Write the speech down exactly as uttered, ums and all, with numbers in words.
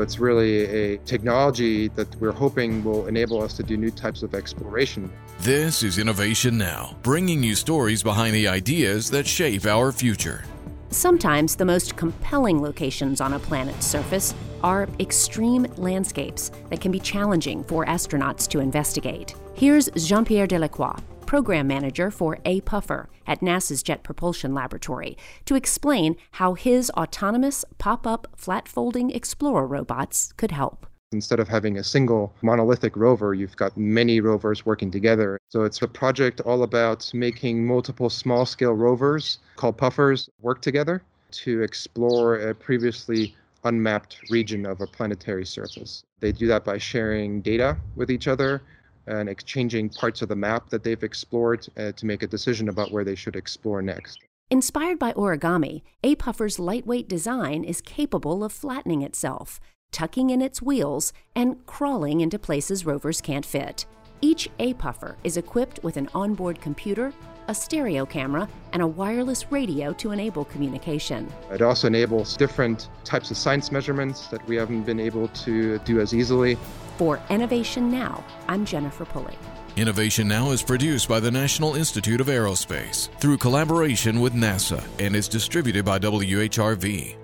It's really a technology that we're hoping will enable us to do new types of exploration. This is Innovation Now, bringing you stories behind the ideas that shape our future. Sometimes the most compelling locations on a planet's surface are extreme landscapes that can be challenging for astronauts to investigate. Here's Jean-Pierre Delacroix, program manager for A-Puffer at NASA's Jet Propulsion Laboratory, to explain how his autonomous pop-up flat-folding Explorer robots could help. Instead of having a single monolithic rover, you've got many rovers working together. So it's a project all about making multiple small-scale rovers, called Puffers, work together to explore a previously unmapped region of a planetary surface. They do that by sharing data with each other and exchanging parts of the map that they've explored uh, to make a decision about where they should explore next. Inspired by origami, A-Puffer's lightweight design is capable of flattening itself, tucking in its wheels, and crawling into places rovers can't fit. Each A-Puffer is equipped with an onboard computer, a stereo camera, and a wireless radio to enable communication. It also enables different types of science measurements that we haven't been able to do as easily. For Innovation Now, I'm Jennifer Pulley. Innovation Now is produced by the National Institute of Aerospace through collaboration with NASA and is distributed by W H R V.